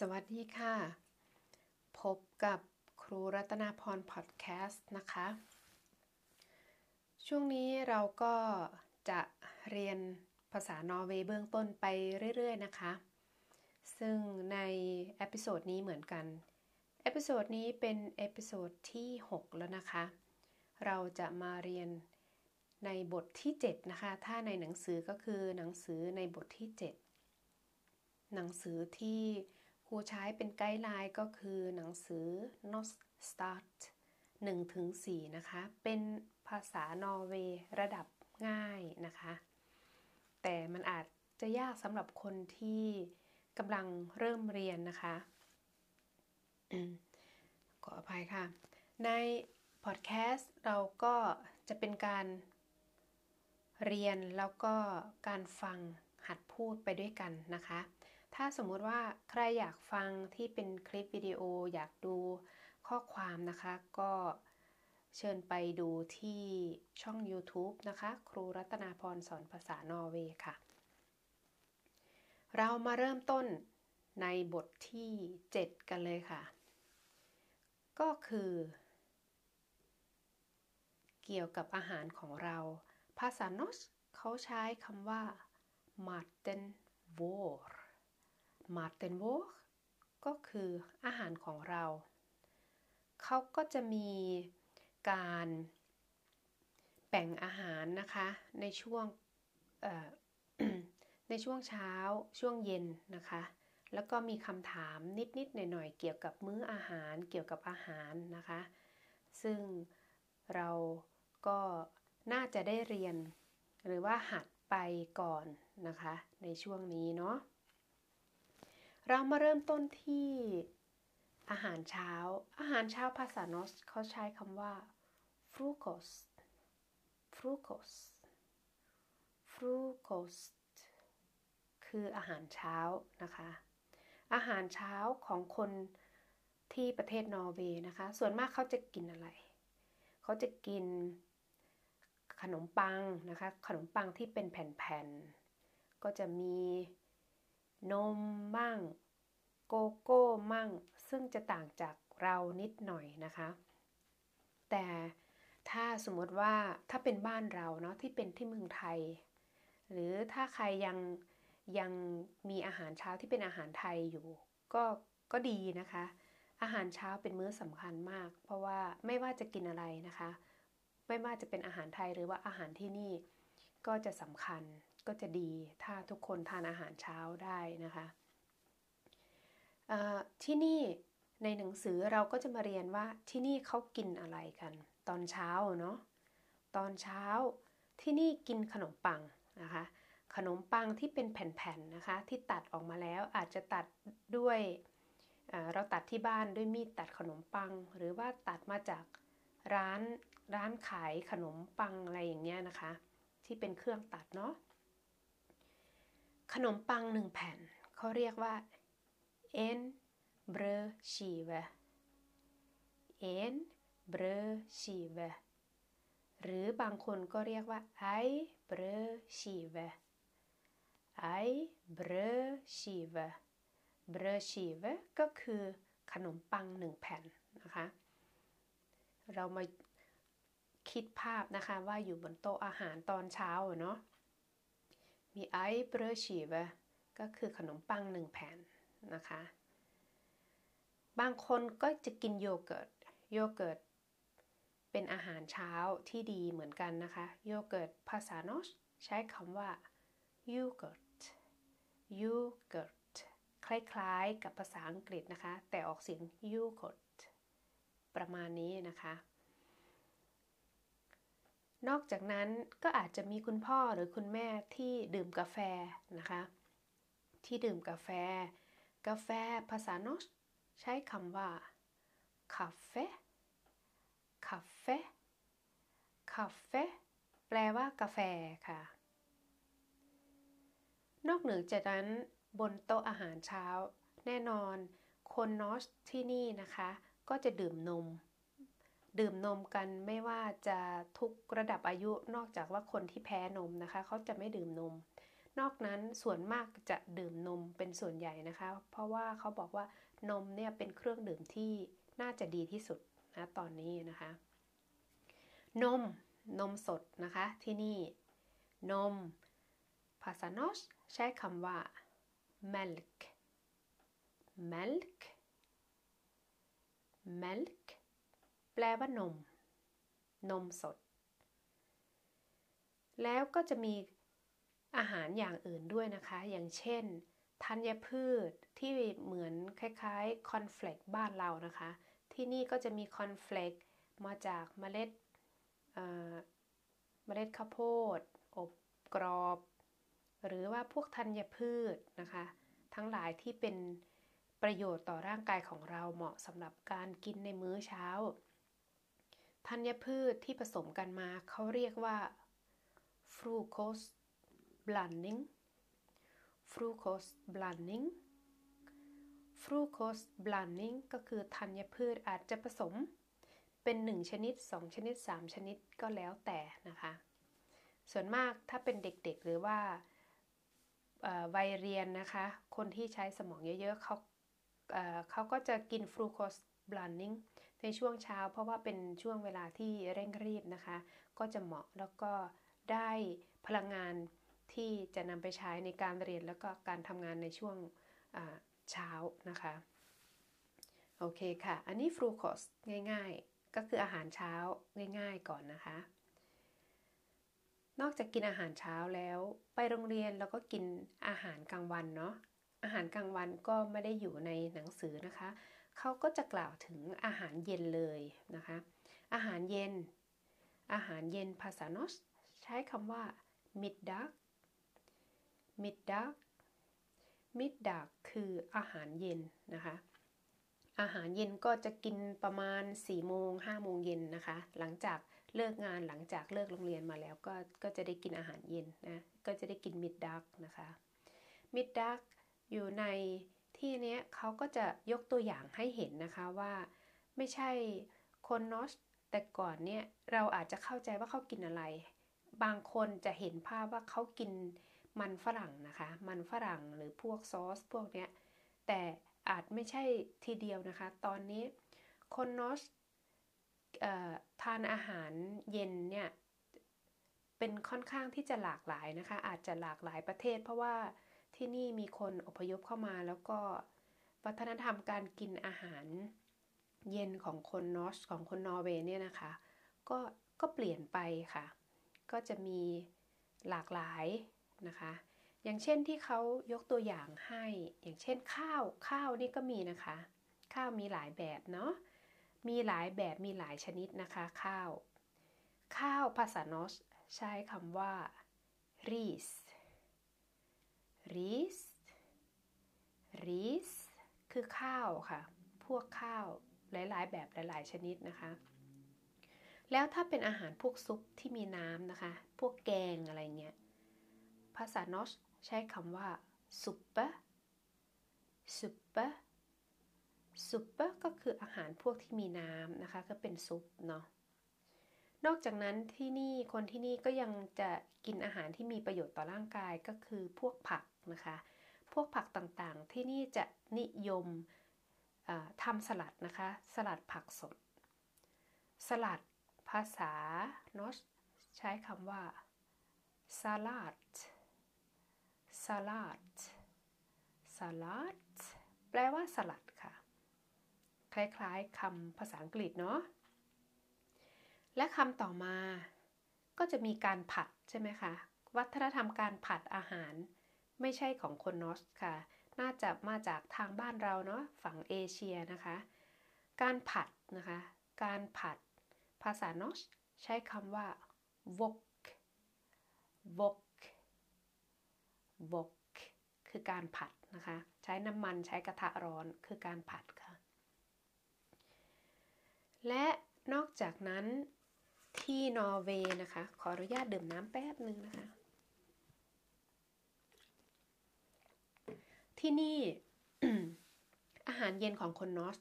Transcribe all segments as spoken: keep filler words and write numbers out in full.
สวัสดีค่ะพบกับครูรัตนาพรพอดแคสต์นะคะช่วงนี้เราก็จะเรียนภาษานอร์เวย์เบื้องต้นไปเรื่อยๆนะคะซึ่งในเอพิโซดนี้เหมือนกันเอพิโซดนี้เป็นเอพิโซดที่หกแล้วนะคะเราจะมาเรียนในบทที่เจ็ดนะคะถ้าในหนังสือก็คือหนังสือในบทที่เจ็ดหนังสือที่ครูใช้เป็นไกด์ไลน์ก็คือหนังสือ Nå Start หนึ่งถึงสี่ นะคะเป็นภาษานอร์เวย์ระดับง่ายนะคะแต่มันอาจจะยากสำหรับคนที่กำลังเริ่มเรียนนะคะ ขออภัยค่ะในพอดแคสต์เราก็จะเป็นการเรียนแล้วก็การฟังหัดพูดไปด้วยกันนะคะถ้าสมมุติว่าใครอยากฟังที่เป็นคลิปวิดีโออยากดูข้อความนะคะก็เชิญไปดูที่ช่อง YouTube นะคะครูรัตนาพรสอนภาษานอร์เวย์ค่ะเรามาเริ่มต้นในบทที่เจ็ดกันเลยค่ะก็คือเกี่ยวกับอาหารของเราภาษานอร์สเขาใช้คำว่า maten vår maten vår ก็คืออาหารของเราเขาก็จะมีการแบ่งอาหารนะคะในช่วง ในช่วงเช้าช่วงเย็นนะคะแล้วก็มีคำถามนิดๆหน่อยๆเกี่ยวกับมื้ออาหารเกี่ยวกับอาหารนะคะซึ่งเราก็น่าจะได้เรียนหรือว่าหัดไปก่อนนะคะในช่วงนี้เนาะเรามาเริ่มต้นที่อาหารเช้าอาหารเช้าภาษานอร์สเขาใช้คำว่า frukost frukost frukost คืออาหารเช้านะคะอาหารเช้าของคนที่ประเทศนอร์เวย์นะคะส่วนมากเขาจะกินอะไรเขาจะกินขนมปังนะคะขนมปังที่เป็นแผ่นๆก็จะมีนมมั่งโกโก้มั่งซึ่งจะต่างจากเรานิดหน่อยนะคะแต่ถ้าสมมติว่าถ้าเป็นบ้านเราเนาะที่เป็นที่เมืองไทยหรือถ้าใครยังยังมีอาหารเช้าที่เป็นอาหารไทยอยู่ก็ก็ดีนะคะอาหารเช้าเป็นมื้อสำคัญมากเพราะว่าไม่ว่าจะกินอะไรนะคะไม่ว่าจะเป็นอาหารไทยหรือว่าอาหารที่นี่ก็จะสำคัญก็จะดีถ้าทุกคนทานอาหารเช้าได้นะคะที่นี่ในหนังสือเราก็จะมาเรียนว่าที่นี่เขากินอะไรกันตอนเช้าเนาะตอนเช้าที่นี่กินขนมปังนะคะขนมปังที่เป็นแผ่นๆนะคะที่ตัดออกมาแล้วอาจจะตัดด้วยเราตัดที่บ้านด้วยมีดตัดขนมปังหรือว่าตัดมาจากร้านร้านขายขนมปังอะไรอย่างเงี้ยนะคะที่เป็นเครื่องตัดเนาะขนมปังหนึ่งแผ่นเขาเรียกว่าเอ็นเบรชีเวเอ็นเบรชีเวหรือบางคนก็เรียกว่าไอเบรชีเวไอเบรชีเวเบรชีเวก็คือขนมปังหนึ่งแผ่นนะคะเรามาคิดภาพนะคะว่าอยู่บนโต๊ะอาหารตอนเช้าเนาะมีไอเบรชีเวก็คือขนมปังหนึ่งแผ่นนะคะบางคนก็จะกินโยเกิร์ตโยเกิร์ตเป็นอาหารเช้าที่ดีเหมือนกันนะคะโยเกิร์ตภาษานอร์สใช้คำว่ายูเกิร์ตยูเกิร์ตคล้ายๆกับภาษาอังกฤษนะคะแต่ออกเสียงยูเกิร์ตประมาณนี้นะคะนอกจากนั้นก็อาจจะมีคุณพ่อหรือคุณแม่ที่ดื่มกาแฟนะคะที่ดื่มกาแฟกาแฟภาษานอร์สใช้คำว่าคาเฟ่คาเฟ่คาเฟ่แปลว่ากาแฟค่ะนอกเหนือจากนั้นบนโต๊ะอาหารเช้าแน่นอนคนนอร์สที่นี่นะคะก็จะดื่มนมดื่มนมกันไม่ว่าจะทุกระดับอายุนอกจากว่าคนที่แพ้นมนะคะเขาจะไม่ดื่มนม นอกนั้นส่วนมากจะดื่มนมเป็นส่วนใหญ่นะคะเพราะว่าเขาบอกว่านมเนี่ยเป็นเครื่องดื่มที่น่าจะดีที่สุดนะตอนนี้นะคะนมนมสดนะคะที่นี่นมภาษานอร์สใช้คำว่า milk milk milk แปลว่านมนมสดแล้วก็จะมีอาหารอย่างอื่นด้วยนะคะอย่างเช่นธัญพืชที่เหมือนคล้ายๆคอนเฟลกบ้านเรานะคะที่นี่ก็จะมีคอนเฟลกมาจากเมล็ดเมล็ดข้าวโพดอบกรอบหรือว่าพวกธัญพืชนะคะทั้งหลายที่เป็นประโยชน์ต่อร่างกายของเราเหมาะสำหรับการกินในมื้อเช้าธัญพืชที่ผสมกันมาเขาเรียกว่าฟรุโคสบลันนิงฟรุโคสบลันนิงฟรุโคสบลันนิงก็คือธัญพืชอาจจะผสมเป็นหนึ่งชนิดสองชนิดสามชนิดก็แล้วแต่นะคะส่วนมากถ้าเป็นเด็กๆหรือว่าวัยเรียนนะคะคนที่ใช้สมองเยอะๆเขาเขาก็จะกินฟรุโคสบลันนิงในช่วงเช้าเพราะว่าเป็นช่วงเวลาที่เร่งรีบนะคะก็จะเหมาะแล้วก็ได้พลังงานที่จะนำไปใช้ในการเรียนแล้วก็การทำงานในช่วงเช้านะคะโอเคค่ะอันนี้ฟรุโคสง่ายๆก็คืออาหารเช้าง่ายๆก่อนนะคะนอกจากกินอาหารเช้าแล้วไปโรงเรียนเราก็กินอาหารกลางวันเนาะอาหารกลางวันก็ไม่ได้อยู่ในหนังสือนะคะเขาก็จะกล่าวถึงอาหารเย็นเลยนะคะอาหารเย็นอาหารเย็นภาษานอร์สใช้คำว่า middag middag middag คืออาหารเย็นนะคะอาหารเย็นก็จะกินประมาณ สี่โมง ห้าโมงเย็นนะคะหลังจากเลิกงานหลังจากเลิกโรงเรียนมาแล้วก็ก็จะได้กินอาหารเย็นนะก็จะได้กิน middag นะคะ middag อยู่ในที่นี้เขาก็จะยกตัวอย่างให้เห็นนะคะว่าไม่ใช่คนนอร์สแต่ก่อนเนี่ยเราอาจจะเข้าใจว่าเขากินอะไรบางคนจะเห็นภาพว่าเขากินมันฝรั่งนะคะมันฝรั่งหรือพวกซอสพวกเนี้ยแต่อาจไม่ใช่ทีเดียวนะคะตอนนี้คนนอร์สทานอาหารเย็นเนี่ยเป็นค่อนข้างที่จะหลากหลายนะคะอาจจะหลากหลายประเทศเพราะว่าที่นี่มีคนอพยพเข้ามาแล้วก็วัฒนธรรมการกินอาหารเย็นของคนนอร์สของคนนอร์เวย์เนี่ยนะคะก็ก็เปลี่ยนไปค่ะก็จะมีหลากหลายนะคะอย่างเช่นที่เขายกตัวอย่างให้อย่างเช่นข้าวข้าวนี่ก็มีนะคะข้าวมีหลายแบบเนาะมีหลายแบบมีหลายชนิดนะคะข้าวข้าวภาษานอร์สใช้คำว่า rice rice rice คือข้าวค่ะพวกข้าวหลายๆแบบหลายๆชนิดนะคะแล้วถ้าเป็นอาหารพวกซุปที่มีน้ำนะคะพวกแกงอะไรเงี้ยภาษานอร์สใช้คำว่า suppe suppe suppe ก็คืออาหารพวกที่มีน้ำนะคะก็เป็นซุปเนาะนอกจากนั้นที่นี่คนที่นี่ก็ยังจะกินอาหารที่มีประโยชน์ต่อร่างกายก็คือพวกผักนะคะพวกผักต่างๆที่นี่จะนิยมทำสลัดนะคะสลัดผักสดสลัดภาษานอร์สใช้คำว่า salad salad salad แปลว่าสลัดค่ะคล้ายๆคำภาษาอังกฤษเนาะและคำต่อมาก็จะมีการผัดใช่ไหมคะวัฒนธรรมการผัดอาหารไม่ใช่ของคนนอร์สค่ะน่าจะมาจากทางบ้านเราเนาะฝั่งเอเชียนะคะการผัดนะคะการผัดภาษานอร์สใช้คำว่า wok wok wok คือการผัดนะคะใช้น้ำมันใช้กระทะร้อนคือการผัดค่ะและนอกจากนั้นที่นอร์เวย์นะคะขออนุญาตดื่มน้ำแป๊บนึงนะคะที่นี่ อาหารเย็นของคนนอร์ส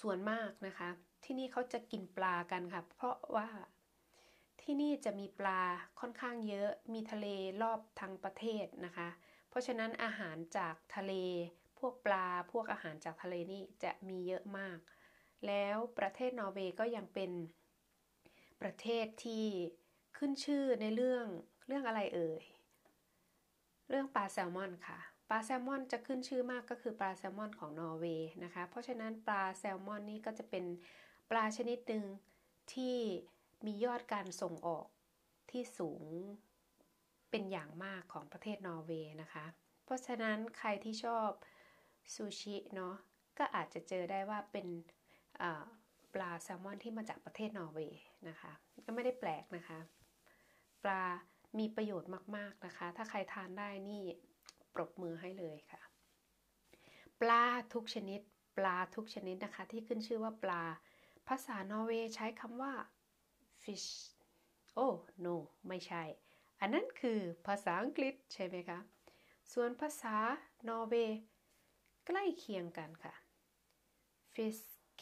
ส่วนมากนะคะที่นี่เขาจะกินปลากันค่ะเพราะว่า ที่นี่จะมีปลาค่อนข้างเยอะมีทะเลรอบทั้งประเทศนะคะเพราะฉะนั้นอาหารจากทะเลพวกปลาพวกอาหารจากทะเลนี่จะมีเยอะมากแล้วประเทศนอร์เวย์ก็ยังเป็นประเทศที่ขึ้นชื่อในเรื่องเรื่องอะไรเอ่ยเรื่องปลาแซลมอนค่ะปลาแซลมอนจะขึ้นชื่อมากก็คือปลาแซลมอนของนอร์เวย์นะคะเพราะฉะนั้นปลาแซลมอนนี่ก็จะเป็นปลาชนิดหนึ่งที่มียอดการส่งออกที่สูงเป็นอย่างมากของประเทศนอร์เวย์นะคะเพราะฉะนั้นใครที่ชอบซูชิเนาะก็อาจจะเจอได้ว่าเป็นปลาแซลมอนที่มาจากประเทศนอร์เวย์นะคะก็ไม่ได้แปลกนะคะปลามีประโยชน์มากๆนะคะถ้าใครทานได้นี่ปรบมือให้เลยค่ะปลาทุกชนิดปลาทุกชนิดนะคะที่ขึ้นชื่อว่าปลาภาษานอร์เวย์ใช้คำว่า fish โอ้ no ไม่ใช่อันนั้นคือภาษาอังกฤษใช่ไหมคะส่วนภาษานอร์เวย์ใกล้เคียงกันค่ะ fisk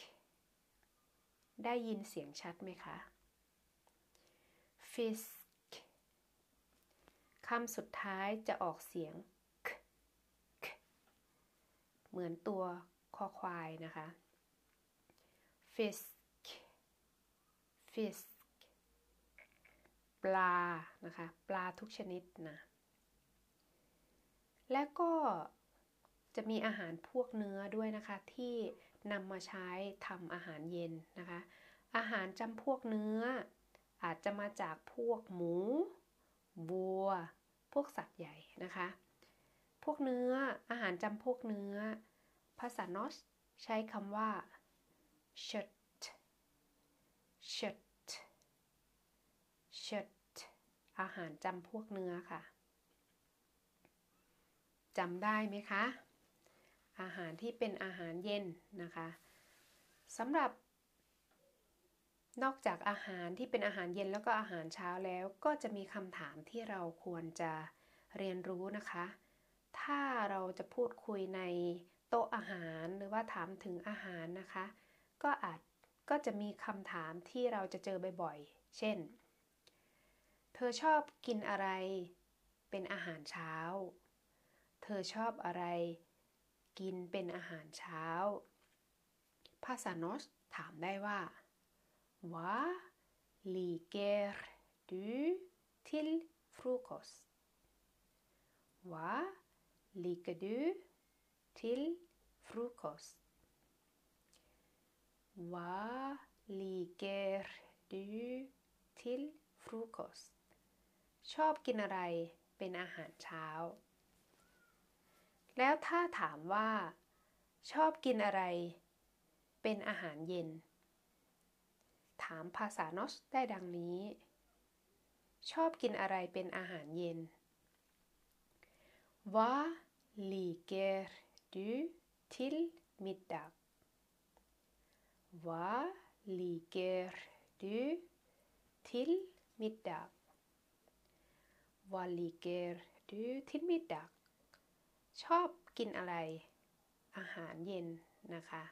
ได้ยินเสียงชัดไหมคะ fiskคำสุดท้ายจะออกเสียง k เหมือนตัวคอควายนะคะ fisk fisk ปลานะคะปลาทุกชนิดนะและก็จะมีอาหารพวกเนื้อด้วยนะคะที่นำมาใช้ทำอาหารเย็นนะคะอาหารจำพวกเนื้ออาจจะมาจากพวกหมูวัวพวกสัตว์ใหญ่นะคะพวกเนื้ออาหารจำพวกเนื้อภาษานอร์สใช้คำว่า kött kött kött อาหารจำพวกเนื้อค่ะจำได้ไหมคะอาหารที่เป็นอาหารเย็นนะคะสำหรับนอกจากอาหารที่เป็นอาหารเย็นแล้วก็อาหารเช้าแล้วก็จะมีคำถามที่เราควรจะเรียนรู้นะคะถ้าเราจะพูดคุยในโต๊ะอาหารหรือว่าถามถึงอาหารนะคะก็อาจก็จะมีคำถามที่เราจะเจอบ่อยๆเช่นเธอชอบกินอะไรเป็นอาหารเช้าเธอชอบอะไรกินเป็นอาหารเช้าภาษานอร์สถามได้ว่าHva liker du til frokost? Hva liker du til frokost? Hva liker du til frokost? ชอบกินอะไรเป็นอาหารเช้าแล้วถ้าถามว่าชอบกินอะไรเป็นอาหารเย็นถามภาษานอร์สได้ดังนี้ชอบกินอะไรเป็นอาหารเย็น Hva liker du til middag? Hva liker du til middag? Hva liker du til middag? ชอบกินอะไรอาหารเย็นนะคะ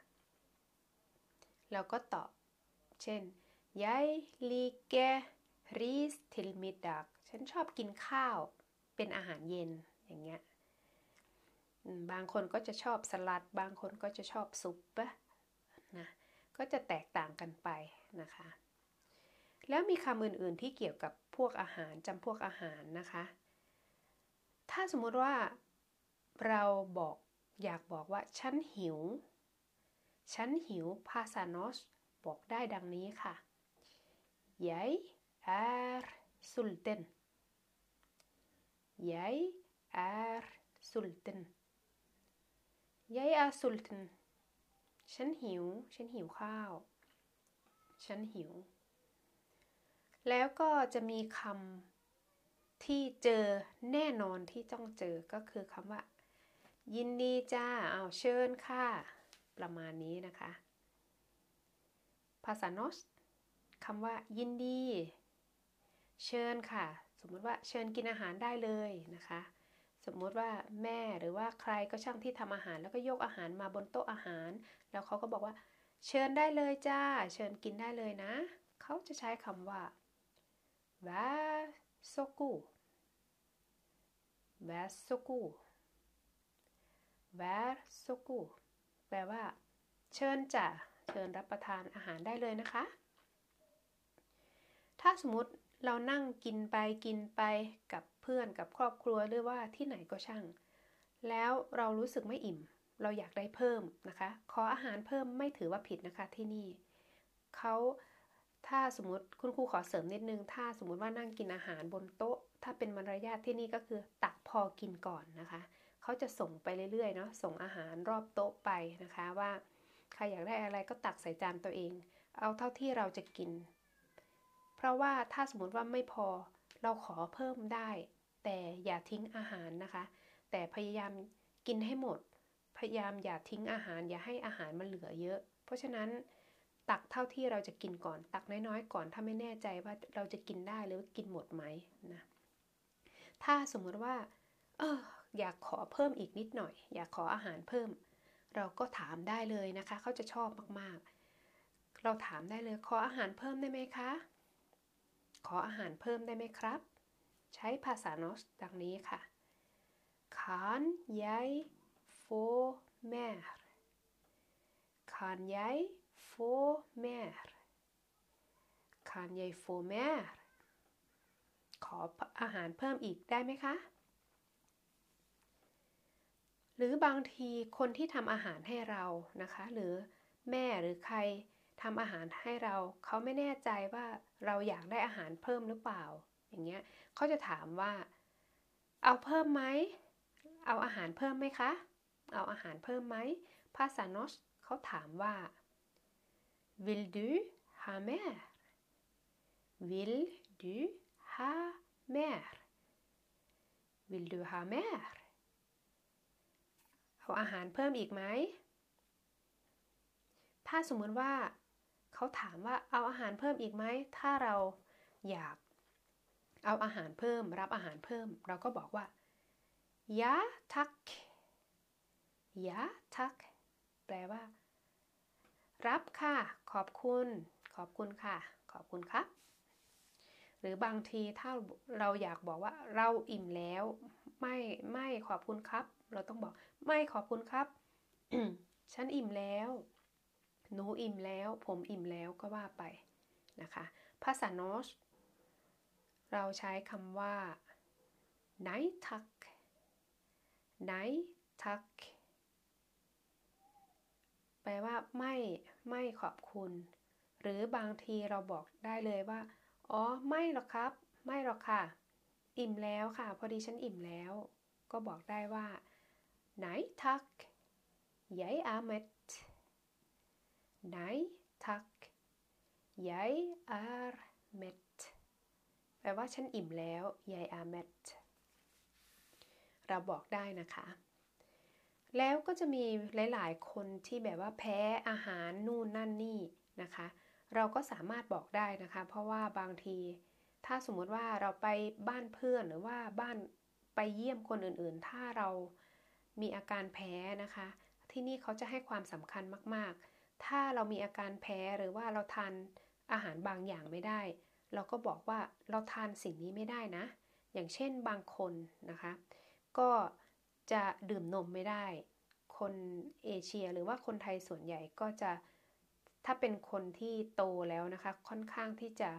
แล้วก็ตอบเช่น Jeg liker ris til middag ฉันชอบกินข้าวเป็นอาหารเย็นอย่างเงี้ยบางคนก็จะชอบสลัดบางคนก็จะชอบซุปนะก็จะแตกต่างกันไปนะคะแล้วมีคำอื่นๆที่เกี่ยวกับพวกอาหารจำพวกอาหารนะคะถ้าสมมติว่าเราบอกอยากบอกว่าฉันหิวฉันหิวภาษานอร์สบอกได้ดังนี้ค่ะ Jeg er sulten Jeg er sulten Jeg er sulten ฉันหิวฉันหิวข้าวฉันหิวแล้วก็จะมีคำที่เจอแน่นอนที่ต้องเจอก็คือคำว่ายินดีจ้าเอาเชิญค่ะประมาณนี้นะคะภาษานอร์สคำว่ายินดีเชิญค่ะสมมติว่าเชิญกินอาหารได้เลยนะคะสมมติว่าแม่หรือว่าใครก็ช่างที่ทำอาหารแล้วก็ยกอาหารมาบนโต๊ะอาหารแล้วเขาก็บอกว่าเชิญได้เลยจ้าเชิญกินได้เลยนะเขาจะใช้คำว่า Vær så god. Vær så god. Vær så god. แปลว่าเชิญจ่าเชิญรับประทานอาหารได้เลยนะคะถ้าสมมติเรานั่งกินไปกินไปกับเพื่อนกับครอบครัวหรือว่าที่ไหนก็ช่างแล้วเรารู้สึกไม่อิ่มเราอยากได้เพิ่มนะคะขออาหารเพิ่มไม่ถือว่าผิดนะคะที่นี่เขาถ้าสมมติคุณครูขอเสริมนิดนึงถ้าสมมติว่านั่งกินอาหารบนโต๊ะถ้าเป็นมารยาทที่นี่ก็คือตักพอกินก่อนนะคะเขาจะส่งไปเรื่อยๆเนาะส่งอาหารรอบโต๊ะไปนะคะว่าใครอยากได้อะไรก็ตักใส่จานตัวเองเอาเท่าที่เราจะกินเพราะว่าถ้าสมมติว่าไม่พอเราขอเพิ่มได้แต่อย่าทิ้งอาหารนะคะแต่พยายามกินให้หมดพยายามอย่าทิ้งอาหารอย่าให้อาหารมันเหลือเยอะเพราะฉะนั้นตักเท่าที่เราจะกินก่อนตักน้อยๆก่อนถ้าไม่แน่ใจว่าเราจะกินได้หรือกินหมดไหมนะถ้าสมมติว่าเอออยากขอเพิ่มอีกนิดหน่อยอยากขออาหารเพิ่มเราก็ถามได้เลยนะคะเขาจะชอบมากๆเราถามได้เลยขออาหารเพิ่มได้ไหมคะขออาหารเพิ่มได้ไหมครับใช้ภาษาโนสดังนี้ค่ะ Kan jeg få mer Kan jeg få mer Kan jeg få mer ขออาหารเพิ่มอีกได้ไหมคะหรือบางทีคนที่ทำอาหารให้เรานะคะหรือแม่หรือใครทำอาหารให้เราเขาไม่แน่ใจว่าเราอยากได้อาหารเพิ่มหรือเปล่าอย่างเงี้ยเขาจะถามว่าเอาเพิ่มไหมเอาอาหารเพิ่มไหมคะเอาอาหารเพิ่มไหมภาษาโนสเขาถามว่า Vil du ha mer Vil du ha mer Vil du ha mer เอาอาหารเพิ่มอีกไหมถ้าสมมติว่าเขาถามว่าเอาอาหารเพิ่มอีกไหมถ้าเราอยากเอาอาหารเพิ่มรับอาหารเพิ่มเราก็บอกว่ายะทักยะทักแปลว่ารับค่ะขอบคุณขอบคุณค่ะขอบคุณครับหรือบางทีถ้าเราอยากบอกว่าเราอิ่มแล้วไม่ไม่ขอบคุณครับเราต้องบอกไม่ขอบคุณครับ ฉันอิ่มแล้วหนูอิ่มแล้วผมอิ่มแล้วก็ว่าไปนะคะภาษาโนสเราใช้คำว่า Nei takk Nei takk แปลว่าไม่ไม่ขอบคุณหรือบางทีเราบอกได้เลยว่าอ๋อไม่หรอกครับไม่หรอกค่ะอิ่มแล้วค่ะพอดีฉันอิ่มแล้วก็บอกได้ว่า Nei takk Jeg er mett Nei takk Jeg er mettแปลว่าฉันอิ่มแล้ว Jeg er mett เราบอกได้นะคะแล้วก็จะมีหลายๆคนที่แบบว่าแพ้อาหารนู่นนั่นนี่นะคะเราก็สามารถบอกได้นะคะเพราะว่าบางทีถ้าสมมติว่าเราไปบ้านเพื่อนหรือว่าบ้านไปเยี่ยมคนอื่นๆถ้าเรามีอาการแพ้นะคะที่นี่เขาจะให้ความสำคัญมากๆถ้าเรามีอาการแพ้หรือว่าเราทานอาหารบางอย่างไม่ได้เราก็บอกว่าเราทานสิ่งนี้ไม่ได้นะอย่างเช่นบางคนนะคะก็จะดื่มนมไม่ได้คนเอเชียหรือว่าคนไทยส่วนใหญ่ก็จะถ้าเป็นคนที่โตแล้วนะคะค่อนข้างที่จะ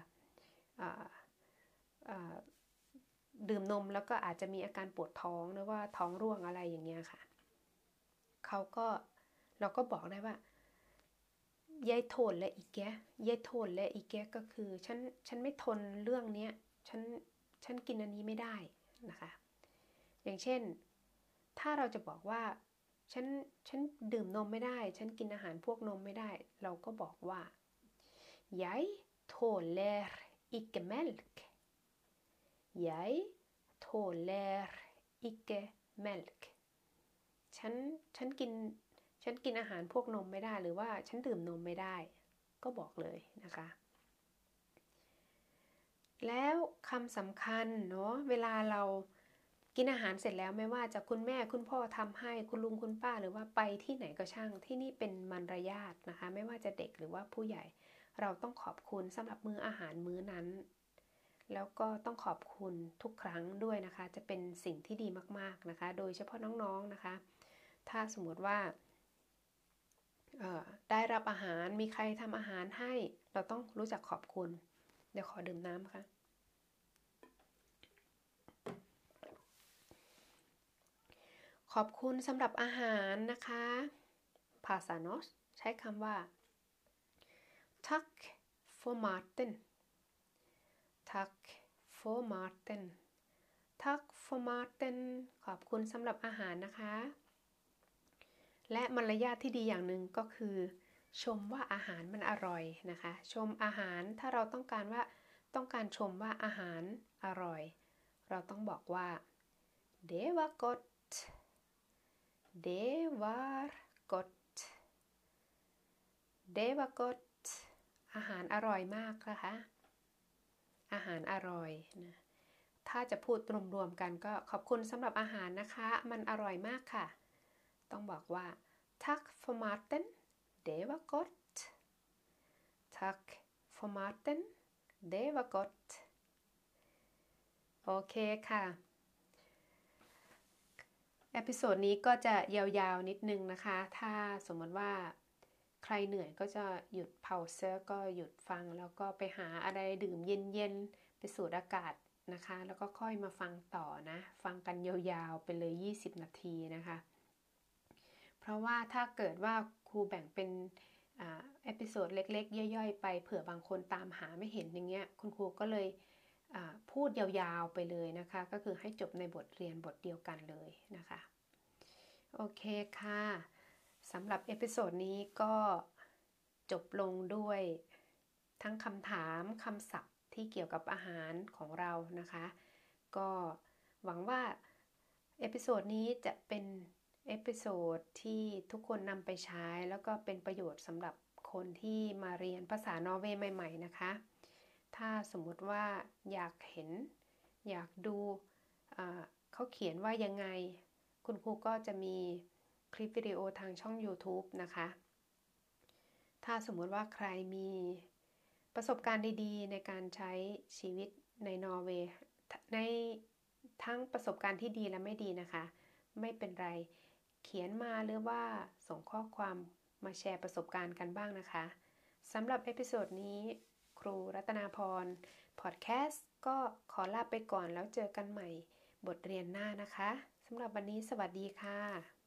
ดื่มนมแล้วก็อาจจะมีอาการปวดท้องหรือว่าท้องร่วงอะไรอย่างเงี้ยค่ะเขาก็เราก็บอกได้ว่ายายทนและอีกแกยายทนและอีกแกก็คือฉันฉันไม่ทนเรื่องเนี้ยฉันฉันกินอันนี้ไม่ได้นะคะอย่างเช่นถ้าเราจะบอกว่าฉันฉันดื่มนมไม่ได้ฉันกินอาหารพวกนมไม่ได้เราก็บอกว่ายายทนแลอีกแกเมลค์ยายทนแลอีกแกเมลค์ฉันฉันกินฉันกินอาหารพวกนมไม่ได้หรือว่าฉันดื่มนมไม่ได้ก็บอกเลยนะคะแล้วคำสำคัญเนาะเวลาเรากินอาหารเสร็จแล้วไม่ว่าจะคุณแม่คุณพ่อทำให้คุณลุงคุณป้าหรือว่าไปที่ไหนก็ช่างที่นี่เป็นมารยาทนะคะไม่ว่าจะเด็กหรือว่าผู้ใหญ่เราต้องขอบคุณสำหรับมื้ออาหารมื้อนั้น แล้วก็ต้องขอบคุณทุกครั้งด้วยนะคะจะเป็นสิ่งที่ดีมากๆนะคะโดยเฉพาะน้องๆ นะคะถ้าสมมติว่าได้รับอาหารมีใครทำอาหารให้เราต้องรู้จักขอบคุณเดี๋ยวขอดื่มน้ำค่ะขอบคุณสำหรับอาหารนะคะภาษาโนสใช้คำว่า Tack for maten Tack for maten Tack for maten ขอบคุณสำหรับอาหารนะคะและมารยาทที่ดีอย่างหนึ่งก็คือชมว่าอาหารมันอร่อยนะคะชมอาหารถ้าเราต้องการว่าต้องการชมว่าอาหารอร่อยเราต้องบอกว่า Det var gott Det var gott Det var gott อาหารอร่อยมากนะคะอาหารอร่อยนะถ้าจะพูดรวมๆกันก็ขอบคุณสำหรับอาหารนะคะมันอร่อยมากค่ะต้องบอกว่า Tack för maten Det var gott Tack för maten Det var gott โอเคค่ะเอพิโซดนี้ก็จะยาวๆนิดนึงนะคะถ้าสมมติว่าใครเหนื่อยก็จะหยุด pause ก็หยุดฟังแล้วก็ไปหาอะไรดื่มเย็นๆไปสูดอากาศนะคะแล้วก็ค่อยมาฟังต่อนะฟังกันยาวๆไปเลยยี่สิบนาทีนะคะเพราะว่าถ้าเกิดว่าครูแบ่งเป็นเอพิโซดเล็กๆย่อยๆไปเผื่อบางคนตามหาไม่เห็นอย่างเงี้ยคุณครูก็เลยพูดยาวๆไปเลยนะคะก็คือให้จบในบทเรียนบทเดียวกันเลยนะคะโอเคค่ะสำหรับเอพิโซดนี้ก็จบลงด้วยทั้งคำถามคำศัพท์ที่เกี่ยวกับอาหารของเรานะคะก็หวังว่าเอพิโซดนี้จะเป็นเอพิโซดที่ทุกคนนำไปใช้แล้วก็เป็นประโยชน์สำหรับคนที่มาเรียนภาษานอร์เวย์ใหม่ๆนะคะถ้าสมมุติว่าอยากเห็นอยากดูเขาเขียนว่ายังไงคุณครูก็จะมีคลิปวิดีโอทางช่อง YouTube นะคะถ้าสมมุติว่าใครมีประสบการณ์ดีๆในการใช้ชีวิตในนอร์เวย์ในทั้งประสบการณ์ที่ดีและไม่ดีนะคะไม่เป็นไรเขียนมาหรือว่าส่งข้อความมาแชร์ประสบการณ์กันบ้างนะคะสำหรับเอพิโซดนี้ครูรัตนาพรพอดแคสต์ก็ขอลาไปก่อนแล้วเจอกันใหม่บทเรียนหน้านะคะสำหรับวันนี้สวัสดีค่ะ